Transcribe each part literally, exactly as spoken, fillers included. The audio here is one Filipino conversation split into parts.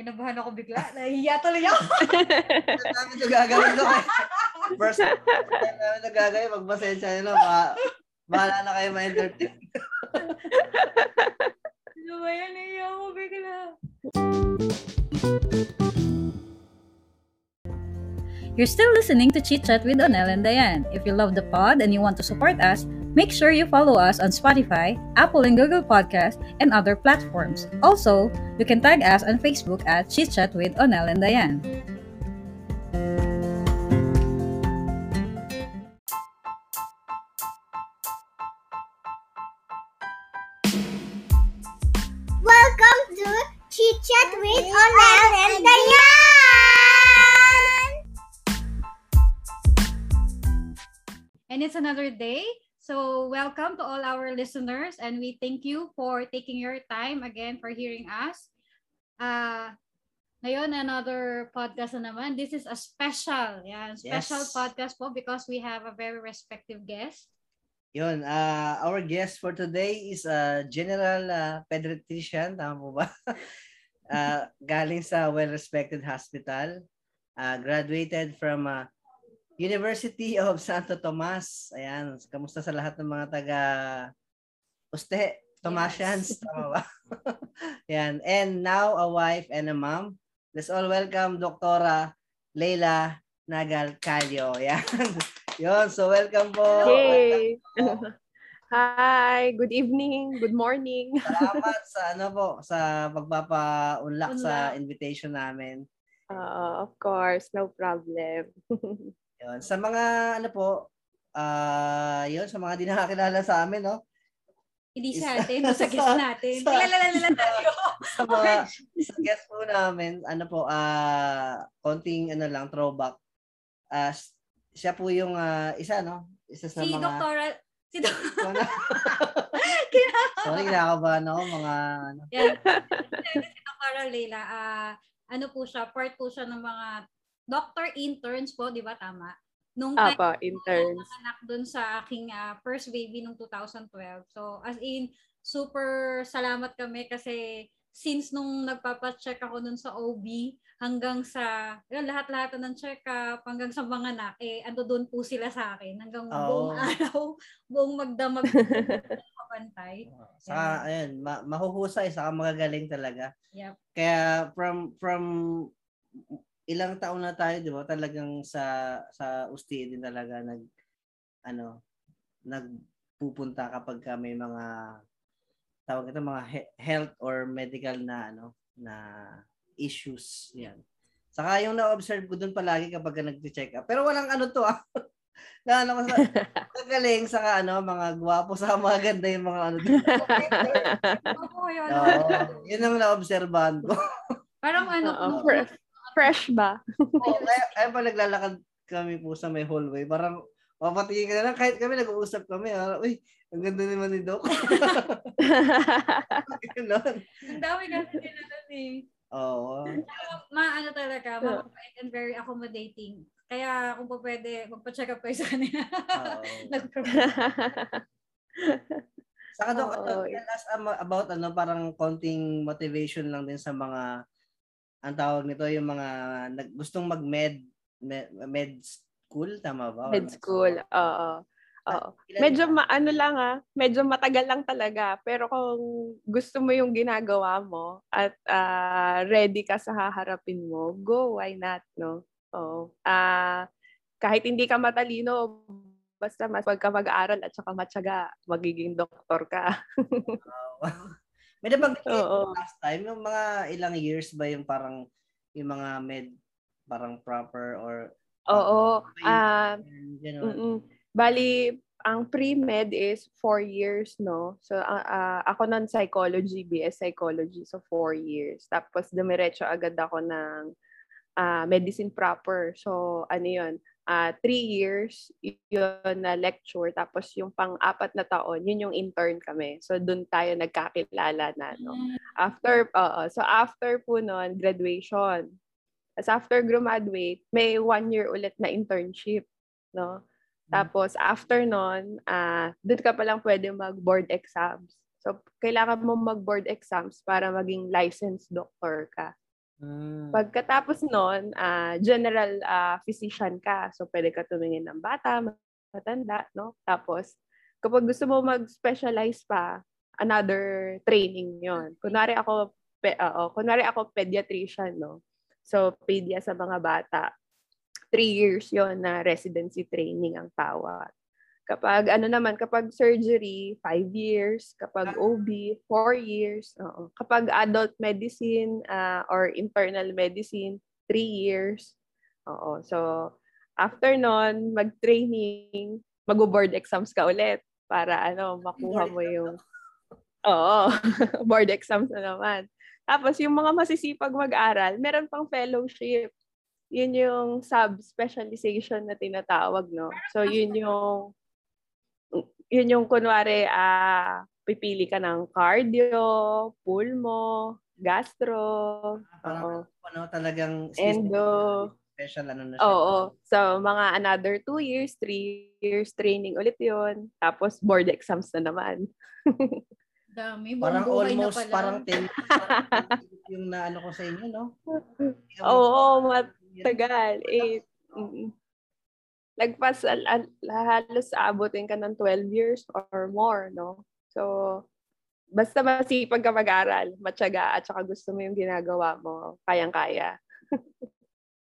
Kinabahan ako bigla. Nahihiya tuloy ako. Namin ito gagawin ko. First, namin ito gagawin. Magpasensya nila. Ba- bahala na kayo ma-entertain. Ano ba yan? Nahihiya ako bigla. You're still listening to Chit Chat with Onel and Diane. If you love the pod and you want to support us, make sure you follow us on Spotify, Apple and Google Podcasts, and other platforms. Also, you can tag us on Facebook at Chit Chat with Onel and Diane. Welcome to Chit Chat with Onel and Diane! And it's another day. So, welcome to all our listeners, and we thank you for taking your time again for hearing us. Uh, ngayon, another podcast na naman. This is a special, yeah, special yes. podcast po because we have a very respective guest. Yun, uh, our guest for today is a general uh, pediatrician, tama po ba? uh, galing sa well-respected hospital, uh, graduated from... Uh, University of Santo Tomas. Ayan, kamusta sa lahat ng mga taga Uste, Tomasians, yes. Tama ba? Ayan, and now a wife and a mom. Let's all welcome Doctor Leila Nagal-Callio. Ayan. Yon, so welcome po. Hey. Welcome po. Hi, good evening, good morning. Salamat sa ano po, sa pagpapaunlak sa invitation namin. Uh, of course, no problem. Yon, sa mga ano po, uh, yon, sa mga di nakakilala sa amin, no? Hindi sa atin, sa guest natin. Kilala nila tayo. Sa mga sa guest po namin, ano po, uh, konting ano lang, throwback. Uh, siya po yung uh, isa, no? Isa sa si mga... Doctora, si Doctora. Sorry, kinakabahan ako, mga... Ano. Yeah. Si Doctora Leila, uh, ano po siya, part po siya ng mga... Doctor interns po, di ba? Tama. Nung time Apa, interns. Nung anak dun sa aking uh, first baby nung twenty twelve. So, as in, super salamat kami kasi since nung nagpapacheck ako nun sa O B, hanggang sa, yun, lahat-lahat ng check-up, hanggang sa mga anak, eh, ando doon po sila sa akin. Hanggang oh. buong araw, buong magdamag pantay. Saka, ayun, ma- mahuhusay, saka magagaling talaga. Yep. Kaya, from, from, ilang taon na tayo, 'di ba? Talagang sa sa U S T I din talaga nag ano nagpupunta kapag ka may mga tawag ito mga he- health or medical na ano na issues 'yan. Saka yung na-observe ko doon palagi kapag ka nagche-check up. Pero walang ano to ah. na ano sa magaling sa ano mga gwapo sa mga ganda yung mga ano. Oo, yun. Oo, yun ang na-obserbahan ko. Parang ano Uh-oh. kung fresh ba? oh, kaya, kaya pa naglalakad kami po sa may hallway. Parang mapatingin ka na lang. Kahit kami nag-uusap kami. Parang, uy, ang ganda naman ni Doc. Ang dami kasi nila natin. Oo. Maano talaga, mapapait and very accommodating. Kaya kung po pwede, magpa-check up kayo sa kanila. Nag-problem. Saka Doc, tell us about ano, parang konting motivation lang din sa mga ang tawag nito yung mga gustong mag-med med, med school, tama ba? Med school, oo. oo. Medyo ma- ano lang ah, medyo matagal lang talaga. Pero kung gusto mo yung ginagawa mo at uh, ready ka sa haharapin mo, go, why not, no? Oo. Uh, kahit hindi ka matalino, basta mas wag ka mag-aaral at saka matyaga, magiging doktor ka. Wow. May nabanggit ko last time, yung mga ilang years ba yung parang, yung mga med, parang proper or... Oo. Uh, uh, Bali, ang pre-med is four years, no? So, uh, uh, ako nun psychology, B S psychology, so four years. Tapos, dumiretso agad ako ng uh, medicine proper. So, ano yun? Uh, three years, yun na lecture. Tapos yung pang-apat na taon, yun yung intern kami. So, dun tayo nagkakilala na, no? After, uh, so after po nun, graduation. As after graduate, may one year ulit na internship, no? Tapos, after nun, uh, dun ka palang pwede mag-board exams. So, kailangan mo mag-board exams para maging licensed doctor ka. Mm. Pagkatapos nun, uh, general uh, physician ka. So, pwede ka tumingin ng bata, matanda, no? Tapos, kapag gusto mo mag-specialize pa, another training yon. Kunwari ako, pe, uh, oh, kunwari ako pediatrician, no? So, pedia sa mga bata. Three years yon na residency training ang tawag. Kapag ano naman, kapag surgery, five years. Kapag O B, four years. Oo. Kapag adult medicine uh, or internal medicine, three years. Oo. So, after nun, mag-training, mag-board exams ka ulit para ano, makuha mo yung... Oo, board exams na naman. Tapos, yung mga masisipag mag-aral, meron pang fellowship. Yun yung sub-specialization na tinatawag, no? So, yun yung... Yun yung kunwari, uh, pipili ka ng cardio, pulmo, gastro. Parang oh. ano, talagang endo. Special ano na siya. Oo. Oh, oh. So, mga another two years, three years training ulit yun. Tapos, board exams na naman. Dami. Parang almost, na parang ten yung na ano ko sa inyo, no? Oo, oh, oh, matagal. Eight. Mm-hmm. Lagpas, halos aabotin ka ng twelve years or more, no? So, basta masipag ka mag-aral, matyaga, at saka gusto mo yung ginagawa mo, kayang-kaya.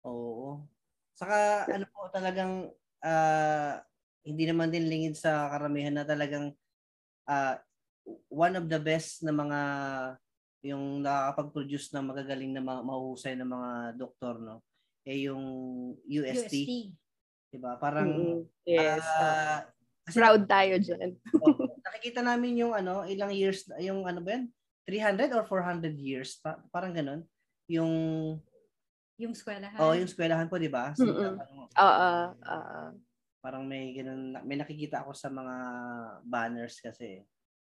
Oo. Saka, ano po, talagang, uh, hindi naman din lingid sa karamihan na talagang uh, one of the best na mga, yung nakakapag-produce ng magagaling na mahuhusay ng mga doktor, no? Eh, yung U S T. U S T. Diba? Parang mm-hmm. yes. Uh, kasi, proud tayo dyan. Oh, nakikita namin yung ano, ilang years, yung ano ba yan? three hundred or four hundred years pa, parang ganun. Yung yung eskwelahan. Oh, yung eskwelahan po, di ba? So, mm-hmm. parang, uh, uh, parang may ganun, may nakikita ako sa mga banners kasi.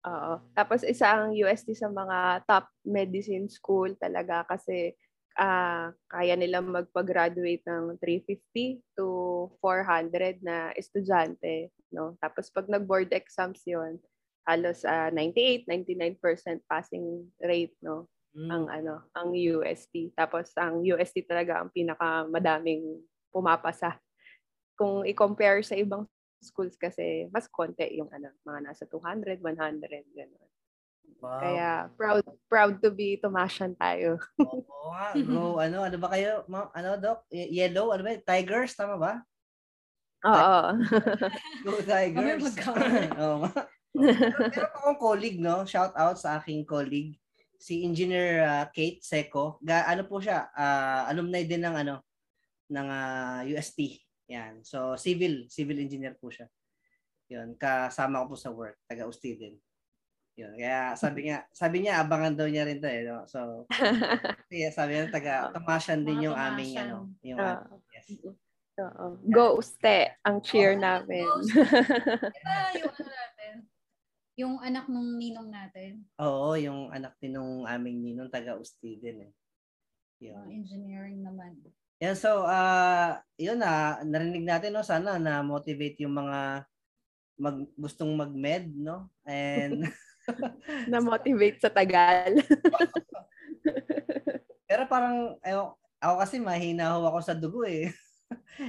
Oo. Uh, tapos isa ang U S T sa mga top medicine school talaga kasi Uh, kaya nilang magpag-graduate ng three fifty to four hundred na estudyante, no? Tapos pag nag-board exams yon, halos uh, ninety-eight, ninety-nine percent passing rate, no? Mm. Ang ano, ang U S T. Tapos ang U S T talaga ang pinakamadaming pumapasa. Kung i-compare sa ibang schools kasi mas konti yung ano, mga nasa two hundred, one hundred ganun. Wow. Kaya proud proud to be Tomasian tayo. Oo nga. Go, ano, ano ba kayo? Ma- ano, Doc? Yellow? Ano ba? Tigers? Tama ba? Oo. Go Tigers. Oo. Meron pa akong colleague, no? Shout out sa aking colleague. Si Engineer uh, Kate Seco. Ga- ano po siya? Uh, alumni din ng ano? Ng uh, U S T. Yan. So, civil. Civil engineer po siya. Yun. Kasama ko po sa work. Taga-U S T din. Yun. Kaya sabi niya, sabi niya abangan daw niya rin 'to eh. No? So yeah, sabi niya taga Tomasian din yung aming ano, yung uh, aming, yes. Uh, go Uste ang cheer oh, namin. Ah, yung ano natin. Yung anak ng ninong natin. Oo, yung anak din ng aming ninong taga Uste din eh. Yung engineering naman. Yeah, so uh, yun na narinig natin no, sana na motivate yung mga mag gustong mag-med no and na-motivate sa tagal. Pero parang, ayaw, ako kasi mahina ho ako sa dugo eh.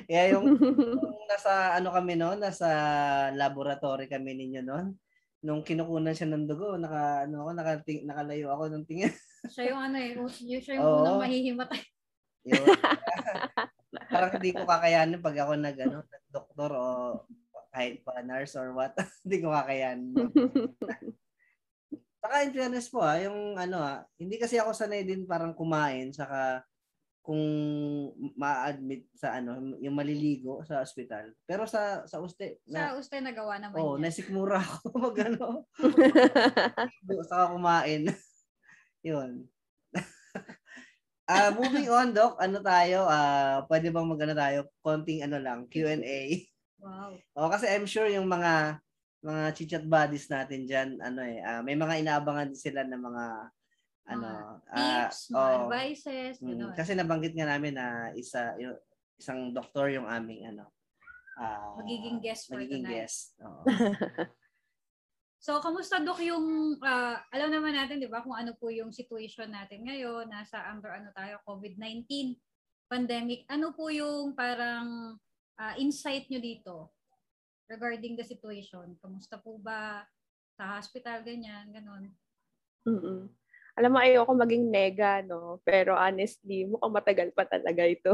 Kaya yung, yung nasa, ano kami noon, nasa laboratory kami ninyo noon, nung kinukunan siya ng dugo, naka, ano, naka, ting, nakalayo ako ng tingin. Siya yung ano eh, siya yung unang mahihimatay. Yun. Parang hindi ko kakayanin pag ako nag, ano, nag-doktor o kahit pa nurse or what. Hindi ko kakayanin. Saka in fairness po ha, yung ano ha, hindi kasi ako sanay din parang kumain saka kung ma-admit sa ano, yung maliligo sa ospital. Pero sa sa uste na, sa uste nagawa naman oh, niya. Nasikmura ako magano. Saka kumain. Yun. Uh, moving on, Doc. Ano tayo? Uh, pwede bang magano tayo? Konting ano lang, Q and A. Wow. Oh, kasi I'm sure yung mga mga chitchat buddies natin diyan ano eh uh, may mga inaabangan din sila ng mga uh, ano tips, uh, mga oh, advices mm, kasi nabanggit nga namin na isa yung, isang doktor yung aming ano uh, magiging guest for magiging tonight guest. So, kamusta, Dok, yung, uh, alam naman natin, di ba, kung ano po yung situation natin ngayon, nasa under ano tayo, COVID nineteen pandemic. Ano po yung parang uh, insight nyo dito regarding the situation? Kamusta po ba sa hospital, ganyan, ganon? Mm-mm. Alam mo, ayoko maging nega, no? Pero honestly, mukhang matagal pa talaga ito.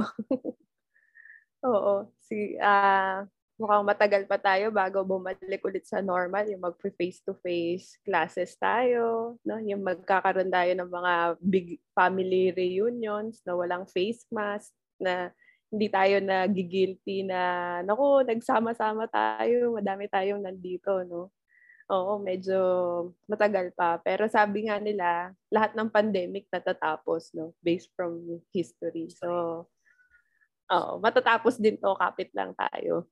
Oo. Si, uh, mukhang matagal pa tayo bago bumalik ulit sa normal. Yung mag-face-to-face classes tayo, no? Yung magkakaroon tayo ng mga big family reunions na walang face mask, na hindi tayo nagigilty na, naku, nagsama-sama tayo, madami tayong nandito, no? Oo, medyo matagal pa. Pero sabi nga nila, lahat ng pandemic natatapos, no? Based from history. So, oo, matatapos din to, kapit lang tayo.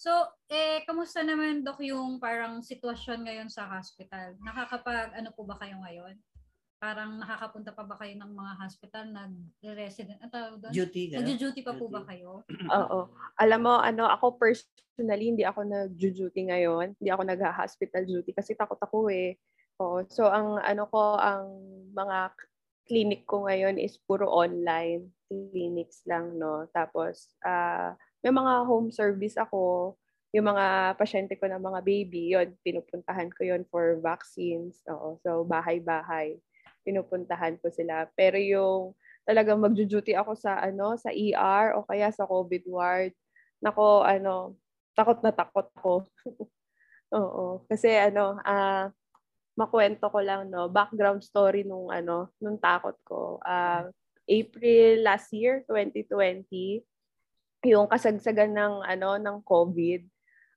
So, eh, kamusta naman, Dok, yung parang sitwasyon ngayon sa hospital? Nakakapag, ano po ba kayo ngayon? Parang nakakapunta pa ba kayo ng mga hospital, nag-resident? Duty na. Nag-duty pa duty. Po ba kayo? Oo. Alam mo, ano, ako personally, hindi ako nag-duty ngayon. Hindi ako nag-hospital duty kasi takot ako eh. Oo. So, ang ano ko, ang mga clinic ko ngayon is puro online clinics lang, no? Tapos, uh, may mga home service ako. Yung mga pasyente ko ng mga baby, yun, pinupuntahan ko yun for vaccines. Oo. So, bahay-bahay. Pinupuntahan ko sila. Pero yung talagang magju-duty ako sa ano, sa E R o kaya sa COVID ward, nako ano, takot na takot ako. Oo, kasi ano, ah uh, makwento ko lang, no, background story nung ano, nung takot ko. Uh, April last year, twenty twenty, yung kasagsagan ng ano, ng COVID.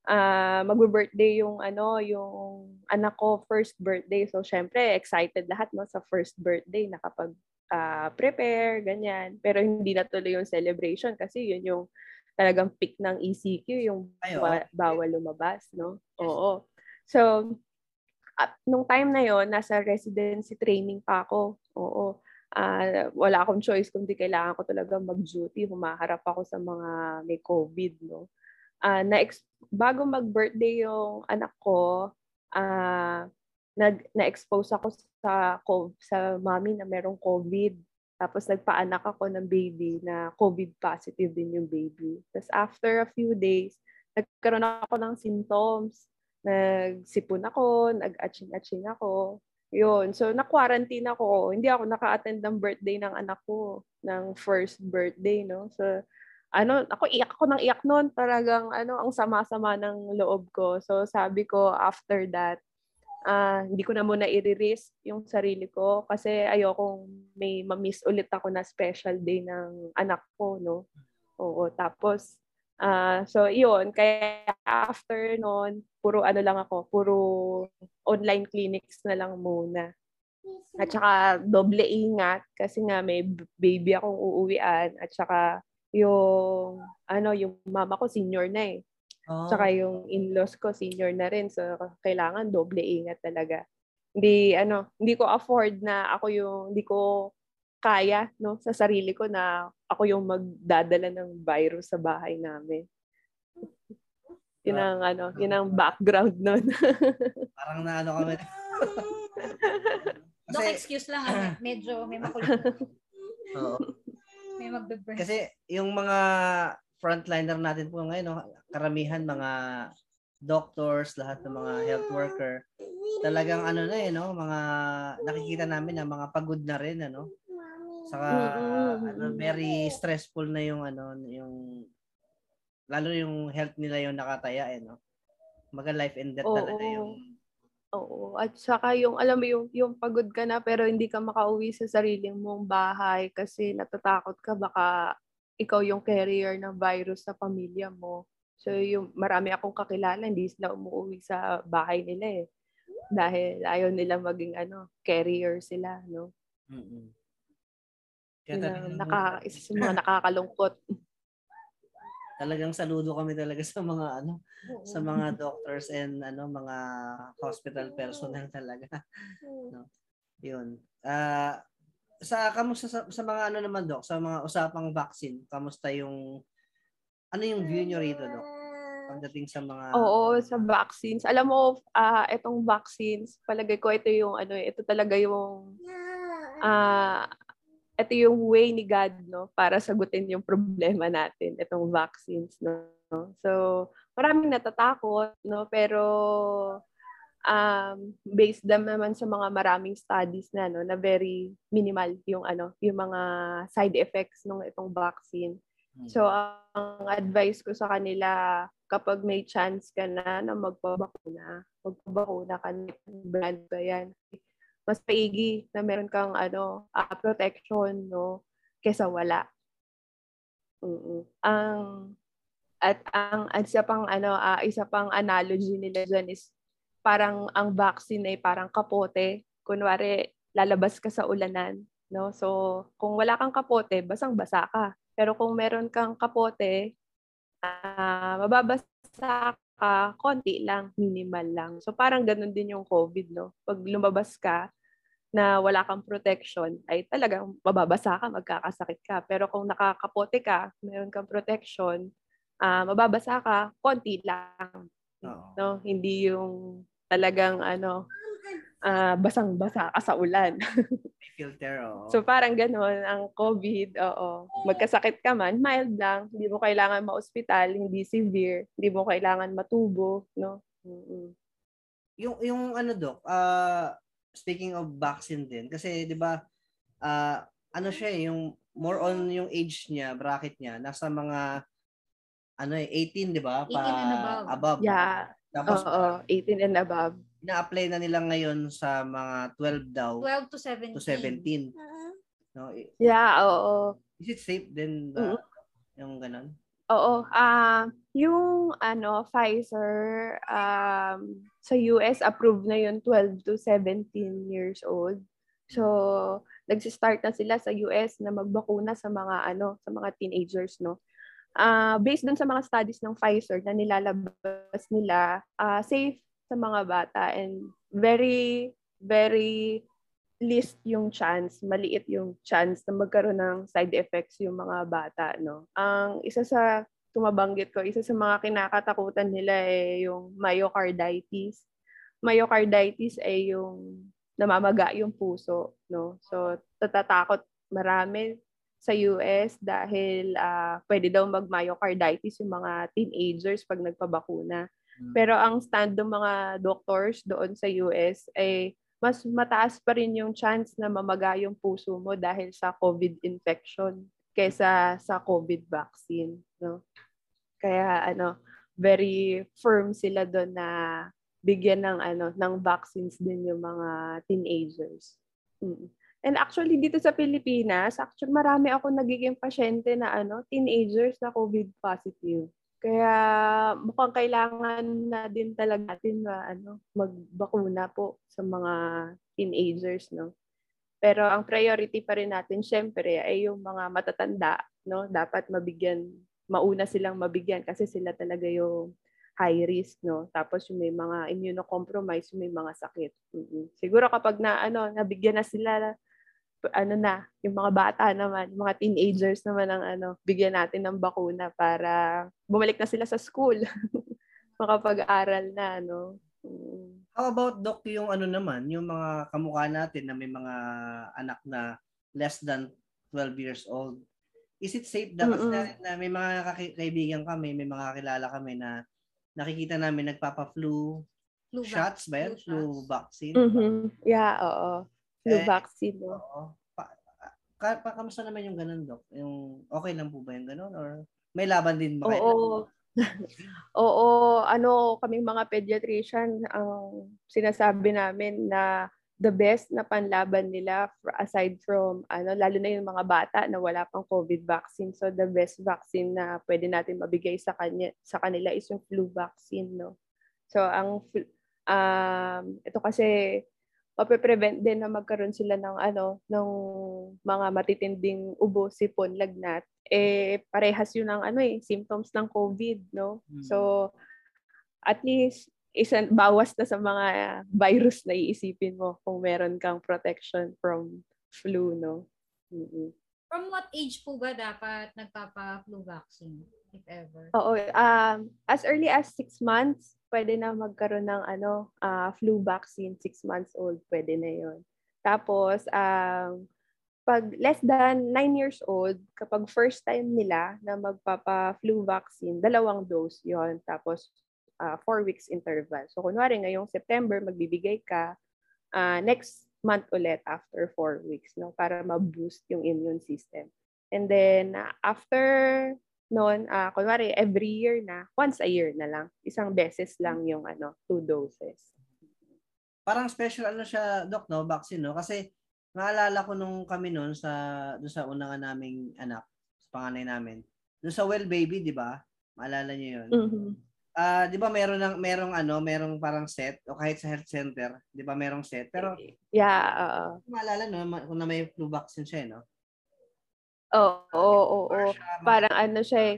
Uh, magbe-birthday yung ano, yung anak ko, first birthday. So syempre excited lahat, no, sa first birthday, nakapag uh, prepare ganyan. Pero hindi natuloy yung celebration kasi yun yung talagang peak ng E C Q, yung ba- bawal lumabas, no? Oo. So uh, nung time na yon, nasa residency training pa ako. Oo. Uh, wala akong choice kundi kailangan ko talaga mag-duty, humaharap ako sa mga may COVID, no? Uh, na bago mag-birthday yung anak ko, uh, nag na-expose ako sa sa mommy na merong COVID. Tapos nagpaanak ako ng baby na COVID positive din yung baby. Tapos after a few days, nagkaroon ako ng symptoms. Nagsipon ako, nag-aching-aching ako. Yun. So na-quarantine ako. Hindi ako naka-attend ng birthday ng anak ko, ng first birthday, no? So ano, ako iyak ako ng iyak noon, talagang ano, ang sama-sama ng loob ko. So sabi ko after that, uh, hindi ko na muna i-risk yung sarili ko kasi ayokong may ma-miss ulit ako na special day ng anak ko, no? Oo, tapos uh, so iyon, kaya after noon, puro ano lang ako, puro online clinics na lang muna. At saka doble ingat kasi nga may baby akong uuwian at saka yung ano, yung mama ko senior na eh. Oh. Tsaka yung in-laws ko senior na rin, so kailangan doble ingat talaga. Hindi ano, hindi ko afford na ako yung hindi ko kaya, no, sa sarili ko na ako yung magdadala ng virus sa bahay namin. Yun ang ano, yun ang background noon. Parang na ano kami. Kasi, Dok, excuse lang ako, medyo may makulit. Oo. Kasi yung mga frontliner natin po ngayon, no, karamihan mga doctors, lahat ng mga health worker, talagang ano na eh, no, mga nakikita namin na mga pagod na rin, ano. Saka ano, very stressful na yung ano, yung lalo yung health nila yung nakataya eh, no. Mga life and death talaga yung. Oo, at saka yung, alam mo, yung, yung pagod ka na pero hindi ka makauwi sa sariling mong bahay kasi natatakot ka baka ikaw yung carrier ng virus sa pamilya mo. So yung marami akong kakilala, hindi sila umuwi sa bahay nila eh. Dahil ayaw nila maging ano, carrier sila, no? Mm-hmm. Kaya talagang, naka, isa sa mga nakakalungkot. Talagang saludo kami talaga sa mga ano, sa mga doctors and ano, mga hospital personnel talaga. No. 'Yun. Ah, uh, sa kamusta sa, sa mga ano naman, Doc, sa mga usapang vaccine, kamusta yung ano, yung view niyo rito, Doc? pagdating sa mga... Oo, sa vaccines. Alam mo, uh, itong vaccines, palagay ko ito yung ano, ito talaga yung... Uh, ito yung way ni God, no? Para sagutin yung problema natin, itong vaccines, no? So, maraming natatakot, no? Pero... Um, based naman sa mga maraming studies na no na very minimal yung ano yung mga side effects ng itong vaccine. So ang advice ko sa kanila kapag may chance ka na na magpabakuna, magpabakuna ka na brand ba yan. Mas paigi na meron kang ano uh, protection no kaysa wala. Mm-mm. Ang at ang isa pang ano uh, isa pang analogy nila dyan is parang ang vaccine ay parang kapote. Kunwari, lalabas ka sa ulanan, no? So, kung wala kang kapote, basang-basa ka. Pero kung meron kang kapote, uh, mababasa ka, konti lang, minimal lang. So, parang ganun din yung COVID, no? Pag lumabas ka na wala kang protection, ay talagang mababasa ka, magkakasakit ka. Pero kung nakakapote ka, meron kang protection, uh, mababasa ka, konti lang. No? No, hindi yung talagang ano uh, basang-basa ka sa ulan. Filter, oh. So parang ganoon ang COVID, oo. Magkasakit ka man, mild lang, hindi mo kailangan ma-ospital, hindi severe, hindi mo kailangan matubo, no. Mm-hmm. Yung yung ano doc, uh, speaking of vaccine din kasi 'di ba uh, ano siya yung more on yung age niya, bracket niya nasa mga ano eh eighteen 'di ba? Pa and above. above. Yeah. Tapos oh, oh, eighteen and above. Ina-apply na nila ngayon sa mga twelve daw. twelve to seventeen. to seventeen. Uh-huh. No. Yeah, oo. Oh, oh. Is it safe din ba? Uh-huh. Yung ganun? Oo, oh, oh. uh, yung ano Pfizer um sa U S approved na yun twelve to seventeen years old. So, nagsi-start na sila sa U S na magbakuna sa mga ano, sa mga teenagers, no. Uh, based dun sa mga studies ng Pfizer na nilalabas nila, uh, safe sa mga bata and very, very least yung chance, maliit yung chance na magkaroon ng side effects yung mga bata. No? Ang isa sa, tumabanggit ko, isa sa mga kinakatakutan nila eh yung myocarditis. Myocarditis ay yung namamaga yung puso. No? So, tatatakot marami sa U S dahil uh, pwede daw mag-myocarditis yung mga teenagers pag nagpabakuna. Hmm. Pero ang stand ng mga doctors doon sa U S ay mas mataas pa rin yung chance na mamaga yung puso mo dahil sa COVID infection kaysa sa COVID vaccine. No? Kaya ano, very firm sila doon na bigyan ng ano ng vaccines din yung mga teenagers. Mm. And actually, dito sa Pilipinas, actually marami ako nagiging pasyente na ano, teenagers na COVID positive. Kaya mukhang kailangan na din talaga natin na ano, magbakuna po sa mga teenagers, no. Pero ang priority pa rin natin syempre ay yung mga matatanda, no. Dapat mabigyan, mauna silang mabigyan kasi sila talaga yung high risk, no. Tapos yung may mga immunocompromised, yung may mga sakit. Mm-hmm. Siguro kapag na ano, nabigyan na sila ano na, yung mga bata naman, mga teenagers naman ang ano, bigyan natin ng bakuna para bumalik na sila sa school. Makapag-aral na, no? Mm. How about, Doc, yung ano naman, yung mga kamukha natin na may mga anak na less than twelve years old. Is it safe dapat na, na may mga kaibigan kami, may mga kilala kami na nakikita namin nagpapa-flu flu shots ba yan? Flu vaccine? Mm-hmm. Yeah, oo. Flu eh, vaccine. Oo. Pa- ka- pa- kamusta naman yung ganun, Doc? Yung okay lang po ba yung ganun? Or may laban din ba? Oo. Oo. Ano, kaming mga pediatrician, ang sinasabi namin na the best na panlaban nila aside from, ano, lalo na yung mga bata na wala pang COVID vaccine. So, the best vaccine na pwede natin mabigay sa, kanya, sa kanila is yung flu vaccine, no? So, ang um, ito kasi mape-prevent din na magkaroon sila ng ano ng mga matitinding ubo, sipon, lagnat. Eh parehas 'yun ng ano eh symptoms ng COVID, no? Mm-hmm. So at least isang bawas na sa mga virus na iisipin mo kung meron kang protection from flu, no? Mm-hmm. From what age po ba dapat nagpapa-flu vaccine, if ever? Oo. Um, as early as six months, pwede na magkaroon ng ano, uh, flu vaccine. six months old, pwede na yun. Tapos, um, pag less than nine years old, kapag first time nila na magpapa-flu vaccine, dalawang dose yon. Tapos, uh, four weeks interval. So, kunwari ngayong September, magbibigay ka uh, next month ulit after four weeks, no, para ma-boost yung immune system. And then uh, after noon, uh, kunwari every year na, once a year na lang, isang beses lang yung ano, two doses. Parang special ano siya, Doc, no, vaccine, no? Kasi naalala ko nung kami noon sa doon sa unang naming anak, sa panganay namin. Doon sa well baby, 'di ba? Maalala niyo 'yon. Mm-hmm. Ah, uh, 'di ba meron ng merong ano, merong parang set o kahit sa health center, 'di ba merong set? Pero yeah, oo. Uh, maalala no kung na may flu vaccine siya, no? Oo, oo, oo. Parang ano siya eh.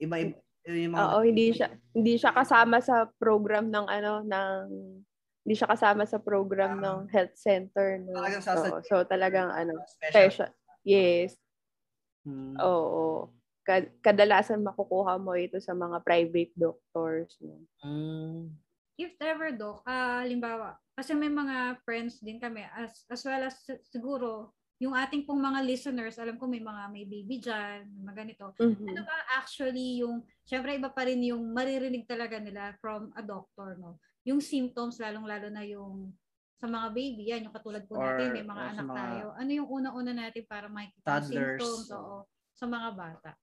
Iba-iba yung mga Oo, hindi siya hindi siya kasama sa program ng ano ng hindi siya kasama sa program uh, ng health center, no. Talagang so, so talagang ano, special. special. Yes. Hmm. Oo. Kadalasan makukuha mo ito sa mga private doctors. No? Mm. If ever, Doc, uh, halimbawa, kasi may mga friends din kami, as, as well as siguro, yung ating pong mga listeners, alam ko may mga may baby dyan, mga ganito. Mm-hmm. Ano ba actually yung, syempre iba pa rin yung maririnig talaga nila from a doctor, no? Yung symptoms, lalong-lalo na yung sa mga baby, yan, yung katulad po or, natin, may mga anak mga tayo. Ano yung una-una natin para makikita yung symptoms o, sa mga bata?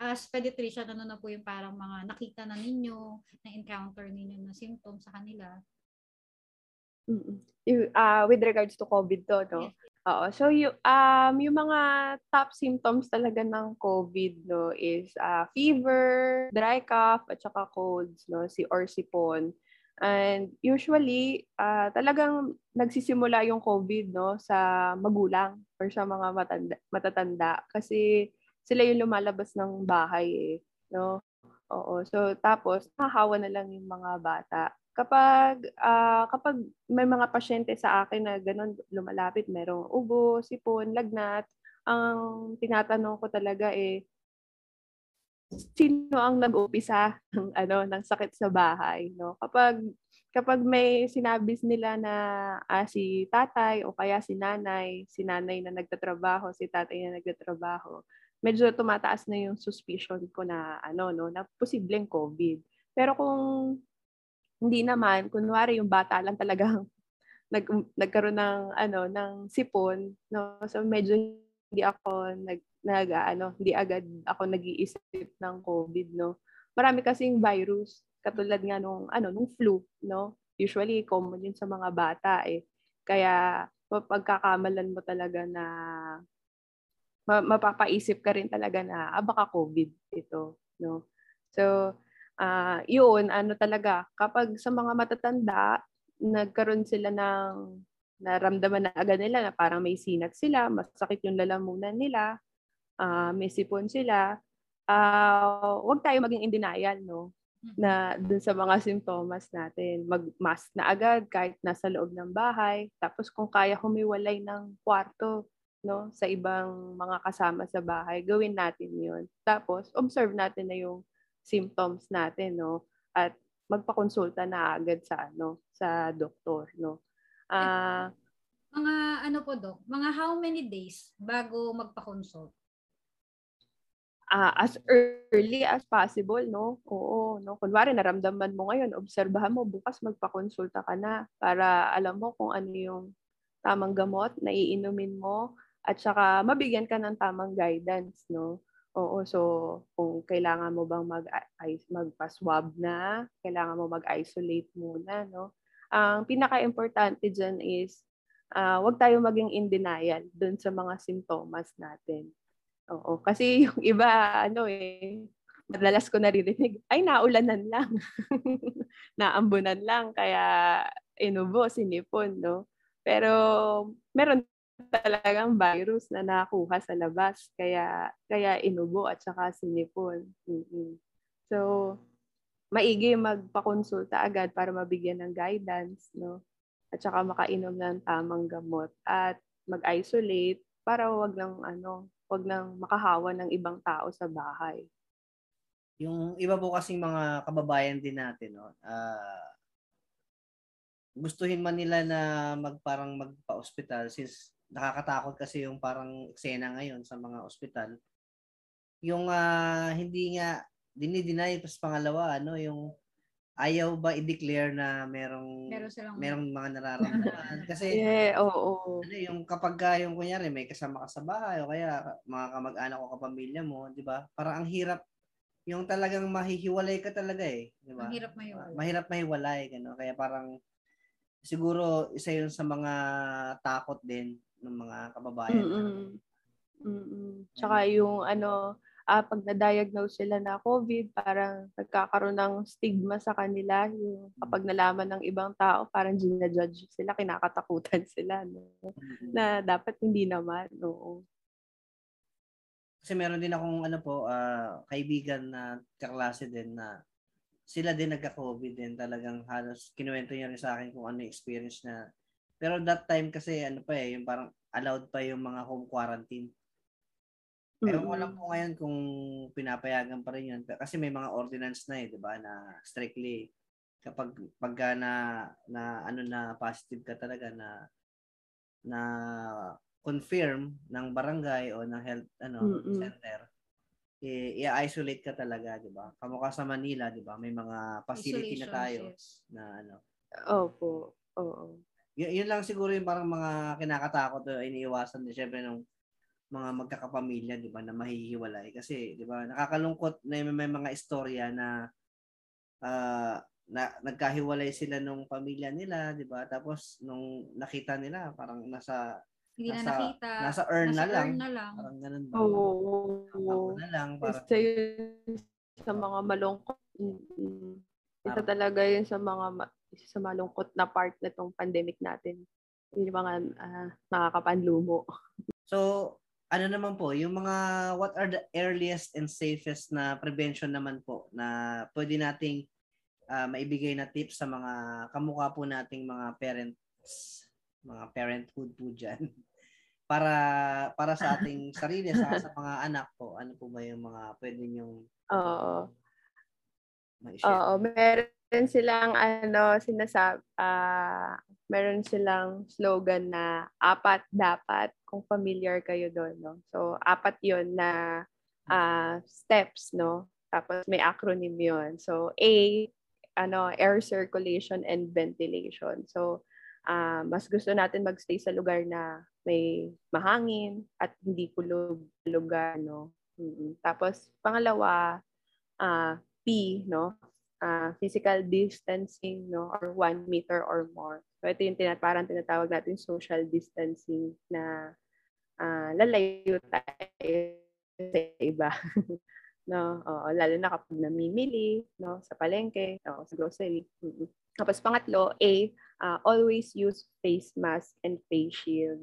As pediatrician, ano na po yung parang mga nakita na ninyo, na-encounter ninyo na symptoms sa kanila? Uh, with regards to COVID to, no? Yes. Oo. So, yung, um, yung mga top symptoms talaga ng COVID, no, is uh, fever, dry cough, at saka colds, no, si or sipon. And usually, uh, talagang nagsisimula yung COVID, no, sa magulang or sa mga matanda, matatanda. Kasi, sila yung lumalabas ng bahay eh, no? Oo. So tapos hahawa na lang yung mga bata. Kapag uh, kapag may mga pasyente sa akin na ganun lumalapit, merong ubo, sipon, lagnat, ang tinatanong ko talaga eh sino ang nag-umpisa ng ano ng sakit sa bahay, no? Kapag kapag may sinabi nila na ah, si tatay o kaya si nanay, si nanay na nagtatrabaho, si tatay na nagtatrabaho, medyo tumataas na yung suspicion ko na ano no na posibleng COVID. Pero kung hindi naman, kunwari yung bata lang talagang nag nagkaroon ng ano ng sipon, no, so medyo hindi ako nag, nag ano hindi agad ako nag-iisip ng COVID, no. Marami kasing virus katulad nga nung ano nung flu, no, usually common yun sa mga bata eh, kaya mapagkakamalan mo talaga na mapapaisip ka rin talaga na ah, baka COVID ito, no. So uh, yun ano talaga kapag sa mga matatanda nagkaroon sila ng naramdaman na agad nila na parang may sinat sila, masakit yung lalamunan nila, uh, may sipon sila, uh, wag tayo maging in denial, no, na dun sa mga simptomas natin, mag-mask na agad kahit nasa loob ng bahay, tapos kung kaya humiwalay ng kwarto, no, sa ibang mga kasama sa bahay, gawin natin yun. Tapos observe natin na yung symptoms natin, no, at magpakonsulta na agad sa ano sa doktor, no. Ah, uh, mga ano po, Doc, mga how many days bago magpa-consult? Ah, uh, as early as possible, no. Oo, no. Kunwari naramdaman mo ngayon, obserbahan mo, bukas magpa-konsulta ka na para alam mo kung ano yung tamang gamot na iinumin mo. At saka mabigyan ka ng tamang guidance, no? Oo, so kung kailangan mo bang mag magpa-swab na, kailangan mo mag-isolate muna, no? Ang pinaka-importante dyan is uh, wag tayo maging in denial dun sa mga simptomas natin. Oo, kasi yung iba, ano eh, madalas ko naririnig, ay naulanan lang, naambunan lang, kaya inubo, sinipon, no? Pero meron talagang virus na nakuha sa labas, kaya kaya inubo at saka sinipon. Mm-hmm. So maigi magpakonsulta agad para mabigyan ng guidance, no, at saka makainom ng tamang gamot at mag-isolate para wag lang ano, wag lang makahawa ng ibang tao sa bahay. Yung iba po kasing mga kababayan din natin, no? Uh, gustuhin man nila na magparang magpa-ospital since nakakatakot kasi yung parang eksena ngayon sa mga ospital. Yung uh, hindi nga dinideny, tapos pangalawa, ano, yung ayaw ba i-declare na merong meron silang merong mga nararamdaman kasi yeah, oo, oo. Ano, yung kapag yung kunyari may kasama ka sa bahay o kaya mga kamag-anak o kapamilya mo, di ba? Parang ang hirap yung talagang mahihiwalay ka talaga eh, di ba? Mahirap mahiwalay. Mahirap mahiwalay, ano? Kaya parang siguro isa 'yun sa mga takot din ng mga kababayan. Mm-mm. Mm-mm. Tsaka yung ano, ah, pag na-diagnose sila na COVID, parang nagkakaroon ng stigma sa kanila. Yung kapag nalaman ng ibang tao, parang ginajudge sila, kinakatakutan sila. No? Mm-hmm. Na dapat hindi naman. Oo. Kasi meron din akong ano po, uh, kaibigan na kaklase din na sila din nagka-COVID din. Talagang halos kinuwento niya rin sa akin kung ano experience na. Pero that time kasi ano pa eh, yung parang allowed pa yung mga home quarantine. Pero ko lang po ngayon kung pinapayagan pa rin yun. Kasi may mga ordinance na eh, di ba, na strictly kapag pagka na, na ano na positive ka talaga na na confirm ng barangay o ng health ano mm-mm. center, eh, i-isolate ka talaga, di ba? Kamukha sa Manila, di ba? May mga facility isolation na tayo yes. na ano. Opo. Oh, Oo. Oh, oh. Y- yun lang siguro yung parang mga kinakatakot o iniiwasan din syempre nung mga magkakapamilya, di ba, na mahihiwalay. Kasi, di ba, nakakalungkot na may, may mga istorya na, uh, na nagkahiwalay sila nung pamilya nila, di ba? Tapos, nung nakita nila, parang nasa, hindi nasa, na nakita, nasa urn na, na lang. Parang ganun ba? Oo. Oh, na lang. Parang, isa yun sa mga malungkot. Isa talaga yun sa mga isa sa malungkot na part na itong pandemic natin. Yung mga uh, nakakapanlumo. So, ano naman po, yung mga what are the earliest and safest na prevention naman po na pwede nating uh, maibigay na tips sa mga kamukha po nating mga parents, mga parenthood po dyan. Para, para sa ating sarili, sa, sa mga anak po, ano po ba yung mga pwede niyong uh, ma-share? Oo, meron silang ano, sinasab, uh, meron silang slogan na apat dapat, kung familiar kayo doon, no? So, apat yun na uh, steps, no? Tapos may acronym yun. So, A, ano, air circulation and ventilation. So, uh, mas gusto natin magstay sa lugar na may mahangin at hindi kulog lugar, no? Mm-hmm. Tapos, pangalawa, uh, P, no? Uh, physical distancing, no? Or one meter or more. So, ito yung tinat- parang tinatawag natin social distancing na uh, lalayo tayo sa iba. No? O, lalo na kapag namimili, no? Sa palengke, o, sa grocery. Mm-hmm. Tapos pangatlo, A, uh, always use face mask and face shield.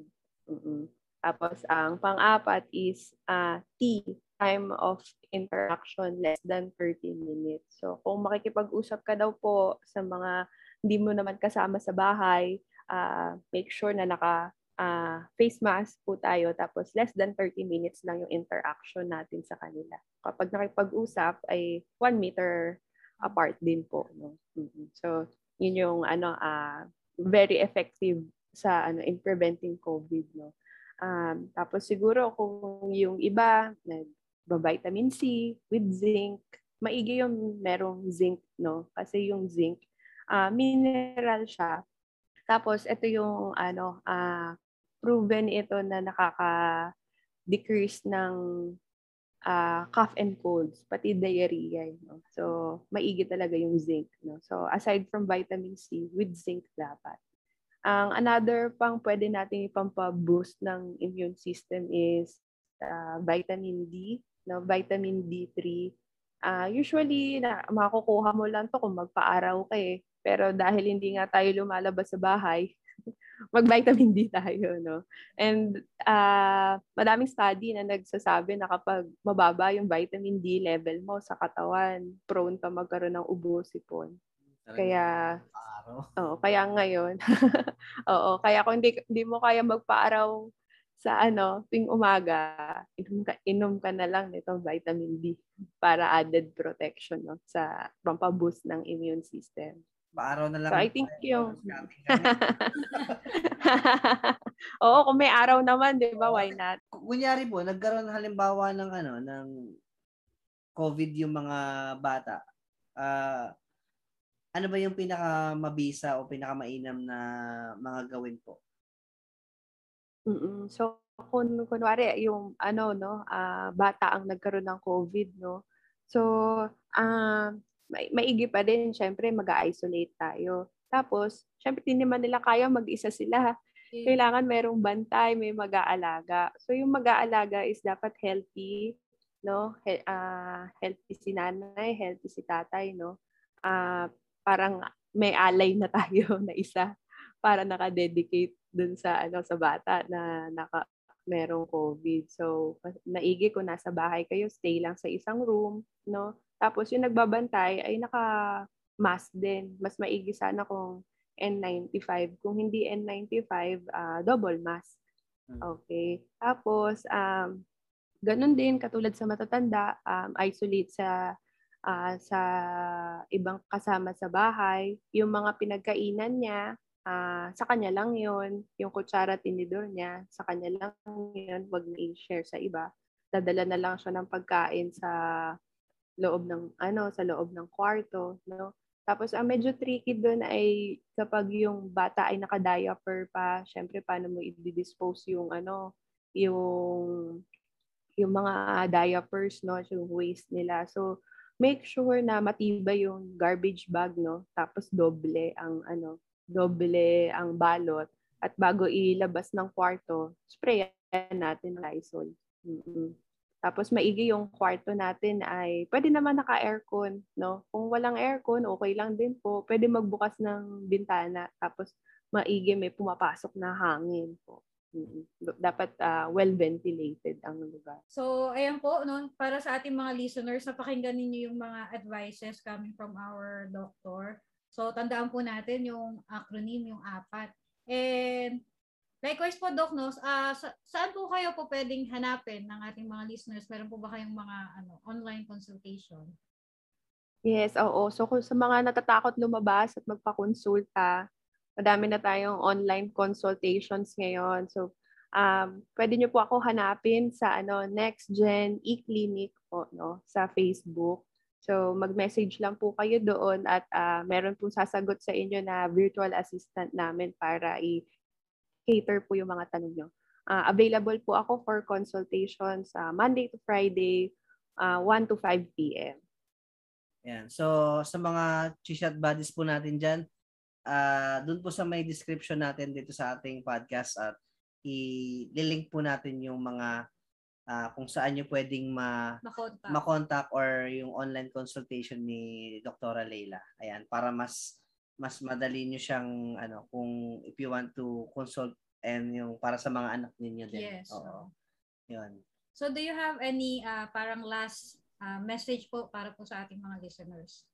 Mm-hmm. Tapos ang pang-apat is uh, T, time of interaction less than thirty minutes. So, kung makikipag-usap ka daw po sa mga hindi mo naman kasama sa bahay, uh, make sure na naka uh, face mask po tayo. Tapos, less than thirty minutes lang yung interaction natin sa kanila. Kapag nakipag-usap, ay one meter apart din po. No? So, yun yung ano, uh, very effective sa ano, in preventing COVID. No? Um, tapos, siguro kung yung iba, nag vitamin C with zinc. Maigi yung merong zinc, no? Kasi yung zinc, uh, mineral siya. Tapos, ito yung, ano, uh, proven ito na nakaka-decrease ng uh, cough and colds, pati diarrhea, no? So, maigi talaga yung zinc, no? So, aside from vitamin C, with zinc dapat. Ang um, another pang pwede natin ipampaboost ng immune system is uh, vitamin D, no? Vitamin D three. Uh, usually, na, makukuha mo lang to kung magpa-araw ka eh. Pero dahil hindi nga tayo lumalabas sa bahay, mag-vitamin D tayo, no? And uh, madaming study na nagsasabi na kapag mababa yung vitamin D level mo sa katawan, prone ka magkaroon ng ubo, sipon. Kaya, oh, kaya ngayon, oo, kaya kung hindi, hindi mo kaya magpa-araw sa ano, ting umaga, inom ka, inom ka na lang nitong vitamin D para added protection, no, sa pampaboost ng immune system. Araw na lang. So I think yung... Oo, kung may araw naman, di ba? Why not? Kunyari po, nagkaroon halimbawa ng ano, ng COVID yung mga bata. Uh, ano ba yung pinakamabisa o pinakamainam na mga gawin po? Mm-mm. So, kun, kunwari, yung ano, no, uh, bata ang nagkaroon ng COVID, no? So, ah... Uh, May, maigi pa din, syempre, mag-isolate tayo. Tapos, syempre, hindi naman nila kaya mag-isa sila. Kailangan merong bantay, may mag-aalaga. So, yung mag-aalaga is dapat healthy, no? He- uh, healthy si nanay, healthy si tatay, no? Uh, parang may alay na tayo na isa para nakadedicate dun sa, ano, sa bata na naka, merong COVID. So, naigi ko nasa bahay kayo, stay lang sa isang room, no? Tapos yung nagbabantay ay naka-mask din. Mas maigi sana kung N ninety-five. Kung hindi N ninety-five, uh, double mask. Okay. Tapos, um, ganun din, katulad sa matatanda, um, isolate sa, uh, sa ibang kasama sa bahay. Yung mga pinagkainan niya, uh, sa kanya lang yun. Yung kutsara, tinidor niya, sa kanya lang yun. Huwag na i-share sa iba. Dadala na lang siya ng pagkain sa... loob ng ano sa loob ng kwarto, no? Tapos ang medyo tricky doon ay kapag yung bata ay naka-diaper pa, syempre paano mo i-dispose yung ano, yung yung mga diapers, no, yung waste nila. So make sure na matibay yung garbage bag, no? Tapos doble ang ano, doble ang balot, at bago ilabas ng kwarto, sprayan natin ng Lysol. Mm-mm. Tapos maigi yung kwarto natin ay pwede naman naka-aircon, no? Kung walang aircon, okay lang din po. Pwede magbukas ng bintana, tapos maigi may pumapasok na hangin po. Dapat uh, well-ventilated ang lugar. So, ayan po, no? Para sa ating mga listeners, napakinggan ninyo yung mga advices coming from our doctor. So, tandaan po natin yung acronym, yung apat. And likewise po, Doc, no, uh, sa- saan po kayo po pwedeng hanapin ng ating mga listeners? Meron po ba kayong mga ano, online consultation? Yes, oo. So kung sa mga natatakot lumabas at magpakonsulta, madami na tayong online consultations ngayon. So um, pwede nyo po ako hanapin sa ano, NextGen E-Clinic po, no, sa Facebook. So mag-message lang po kayo doon at uh, meron pong sasagot sa inyo na virtual assistant namin para i- cater po yung mga tanong nyo. Uh, available po ako for consultations uh, Monday to Friday, uh, one to five p.m. Yan. So, sa mga chichat buddies po natin dyan, uh, dun po sa may description natin dito sa ating podcast at i-link po natin yung mga uh, kung saan nyo pwedeng ma- makontak. makontak or yung online consultation ni Doctor Leila. Ayan, para mas mas madali nyo siyang, ano, kung if you want to consult and yung para sa mga anak ninyo din. Yes. Oo. Yun. So, do you have any uh, parang last uh, message po para po sa ating mga listeners?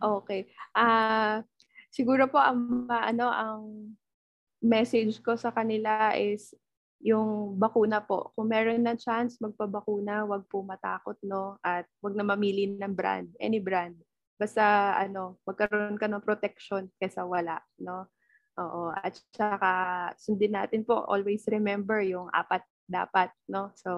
Okay. Uh, siguro po, ang, ano, ang message ko sa kanila is yung bakuna po. Kung meron na chance, magpabakuna, wag po matakot, no? At wag na mamili ng brand, any brand. Basta ano, magkaroon ka ng protection kaysa wala, no? Oo, at saka sundin natin po, always remember yung apat dapat, no? So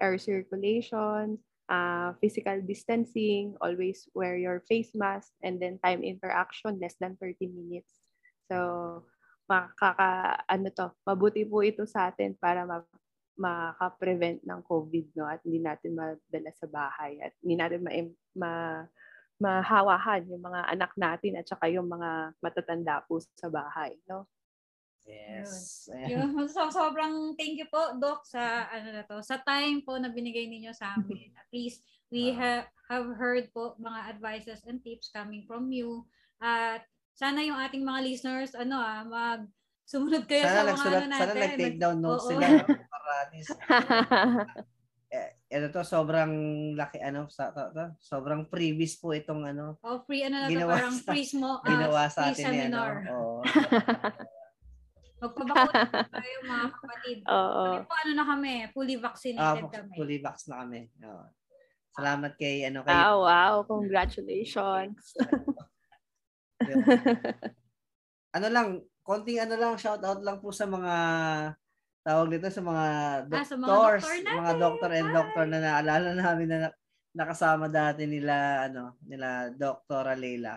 air circulation, uh, physical distancing, always wear your face mask, and then time interaction less than thirty minutes. So makaka ano to, mabuti po ito sa atin para ma- maka-prevent ng COVID, no? At hindi natin madala sa bahay at hindi natin ma-, ma- mahawahan yung mga anak natin at saka yung mga matatanda po sa bahay, no? Yes. Yun. Yun. So, sobrang thank you po, Doc, sa ano na to, sa time po na binigay ninyo sa amin. At least we wow. have have heard po mga advices and tips coming from you. At sana yung ating mga listeners ano ah mag sumunod kayo sana sa mga ano natin. Sana nag-take down notes sila para this. Eh, ito to, sobrang laki ano sa to, to, sobrang previous po itong ano. Oh, free ano na to, parang free mo, uh, ginawa sa atin seminar. Yan, no? Oh. Magpabakuna tayo mga kapatid. Oo. Kami po ano na kami, fully vaccinated oh, kami. Fully vaccinated na kami. Oo. Salamat kay ano kay. Oh, wow, congratulations. Ano lang, konting ano lang, shout out lang po sa mga tawag dito sa mga doctors, ah, mga, mga doctor and doctor na naalala namin na nakasama dati nila ano, nila Doctor Leila.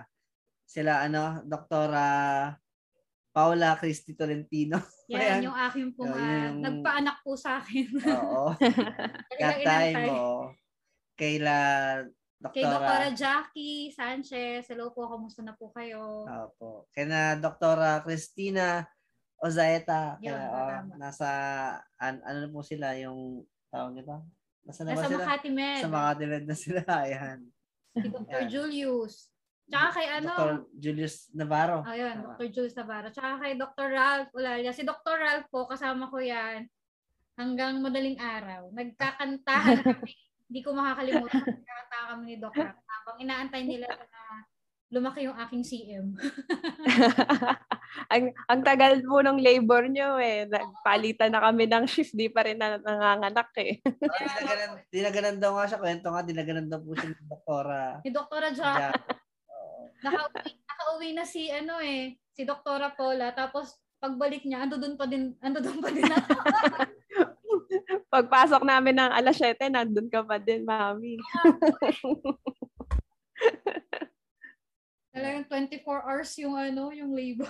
Sila ano, Doctor Paula Christy Tolentino. Yan, yung aking pong uh, yung... nagpaanak po sa akin. Oo. That time, oo. Kaila Doctor Kay Doctor Jackie Sanchez. Hello po, kamusta na po kayo? Opo. Kaya Doctor Christina Ozaeta. Yan, kaya, oh, nasa, an, ano po sila yung tawag nito? Nasa, nasa na Makati Med. Sa Makati Med na sila. Ayan. Si Doctor Julius. Tsaka kay ano? Doctor Julius Navarro. Ayun, oh, Doctor Julius Navarro. Tsaka kay Doctor Ralph Ularia. Si Doctor Ralph po, kasama ko yan hanggang madaling araw. Nagkakantahan kami. Hindi ko makakalimutan nagkakanta kami ni Doc habang inaantay nila na lumaki yung aking C M. ang, ang tagal po ng labor nyo eh. Nagpalitan na kami ng shift. Di pa rin na, nanganganak eh. Oh, dinaganan daw nga siya. Kwento nga, dinaganan daw po siya ni Doktora. Ni Doktora Jack. Nakauwi, nakauwi na si ano eh, si Doktora Paula. Tapos pagbalik niya, ando doon pa din, ando doon pa din ako. Pagpasok namin ng alas siyete, nandun ka pa din, mami. Talagang twenty-four hours yung ano, yung labor.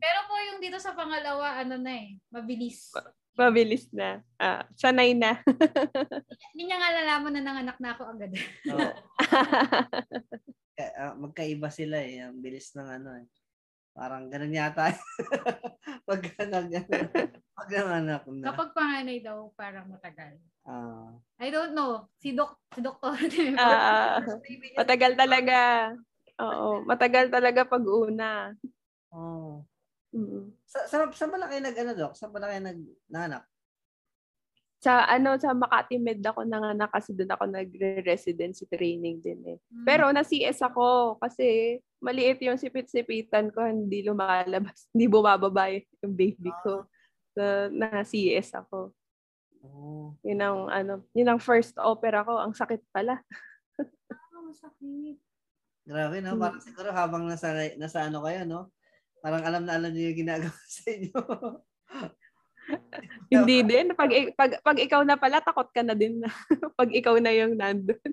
Pero po yung dito sa pangalawa, ano na eh, mabilis. Mabilis na. Ah, sanay na. Hindi niya nga lalaman na nanganak na ako agad. Oh. uh, magkaiba sila eh. Ang bilis ng ano eh. Parang ganun yata. Pag ganun, ganun. Pag nanganak na. Kapag panganay daw, parang matagal. Uh, I don't know. Si Doc, si Doktor. Uh, matagal talaga. Oo. Matagal talaga pag una. Oo. Oh. Mm-hmm. Sa, sa, saan pala kayo nag-ano, Doc? Saan pala kayo nag-nanak? Sa, ano, sa Makati Med ako nanganak kasi doon ako nagre-residency training din eh. Mm-hmm. Pero na-C S ako kasi... maliit yung sipit-sipitan ko, hindi lumalabas, hindi bumababa yung baby ko. So, na-C S ako. Oh. Yun ang, ano, yun ang first opera ko. Ang sakit pala. Oh, sakit. Grabe, no? Parang siguro habang nasa, nasa ano kayo, no? Parang alam na alam niyo yung ginagawa sa inyo. Hindi din. Pag, pag, pag ikaw na pala, takot ka na din. Pag ikaw na yung nandun.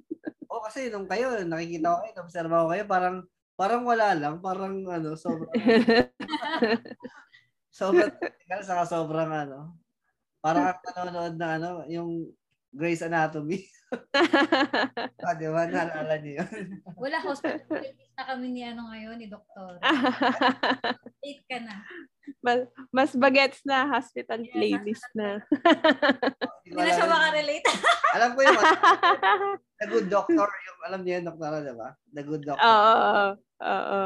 Oo, oh, kasi nung kayo, nakikita ko kayo, observe ko kayo, parang Parang wala lang, parang ano, sobrang sobrang technical, saka sobrang ano. Parang nanonood na ano, yung Grey's Anatomy. Ah, di ba? Naalala niyo yun. Wala, hospital na kami ni ano ngayon, ni Doktor. Eight ka na. Mas, mas bagets na, hospital yeah, playlist na. Hindi na siya makarelate. Alam ko yung The Good Doctor. Yung, alam niyo yung doktora, diba? The Good Doctor. Oo. Oo.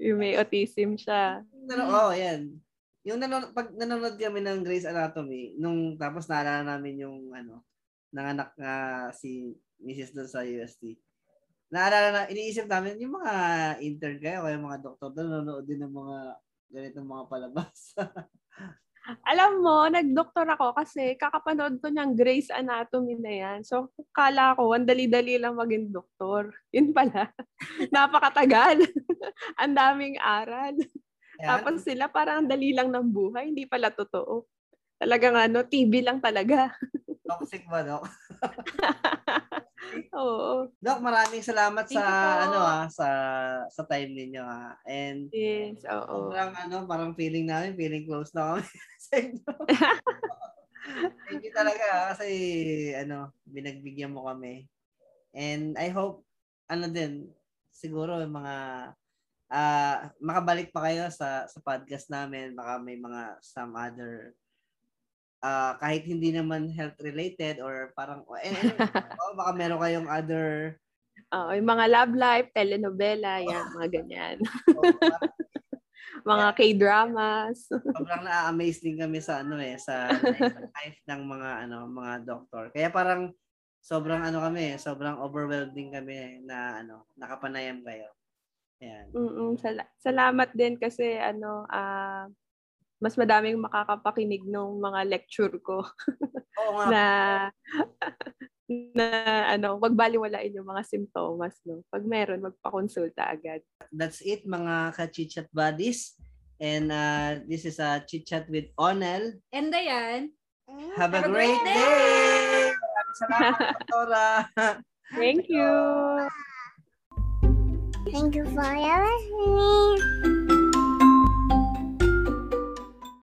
Yung may autism siya. Oo, oh, yan. Yung nanon- pag nanonood kami ng Grey's Anatomy, nung tapos naalala namin yung ano, nanganak nga si Missus doon sa U S T. Naalala na, iniisip namin, yung mga intern kayo, kaya mga doktor doon, nanonood din ng mga ganitong mga palabas. Alam mo, nag-doktor ako kasi kakapanood ko niyang Grey's Anatomy na yan. So, kala ko, ang dali-dali lang maging doktor. Yun pala. Napakatagal. Ang daming aral. Ayan. Tapos sila parang dali lang ng buhay. Hindi pala totoo. Talagang ano, T V lang talaga. Toxic ba, Doc? Oo. Doc, maraming salamat sa ano ah, sa sa time ninyo ah. And yes, oo. Parang ano, parang feeling namin, feeling close na kami sa inyo. Thank you talaga ah, kasi ano, binagbigyan mo kami. And I hope ano din siguro mga uh, makabalik pa kayo sa sa podcast namin, baka may mga some other Uh, kahit hindi naman health-related or parang, eh, oh, baka meron kayong other... Uh, yung mga love life, telenovela, yan, oh. Mga ganyan. Oh, parang, mga yeah. K-dramas. Sobrang na-amaze din kami sa ano eh, sa life ng mga ano mga doktor. Kaya parang sobrang ano kami, sobrang overwhelmed din kami na ano, nakapanayam kayo. Ayan. Mm-mm, sal- salamat din kasi ano, uh, mas madaming makakapakinig ng mga lecture ko. Oo nga. na, na ano, wag baliwalain yung mga simptomas. No? Pag meron, magpakonsulta agad. That's it mga ka-chitchat buddies. And uh, this is a chitchat with Onel. And Diane. Have, Have a, a great, great day! Maraming salamat, Doktora. Thank you. Thank you for listening.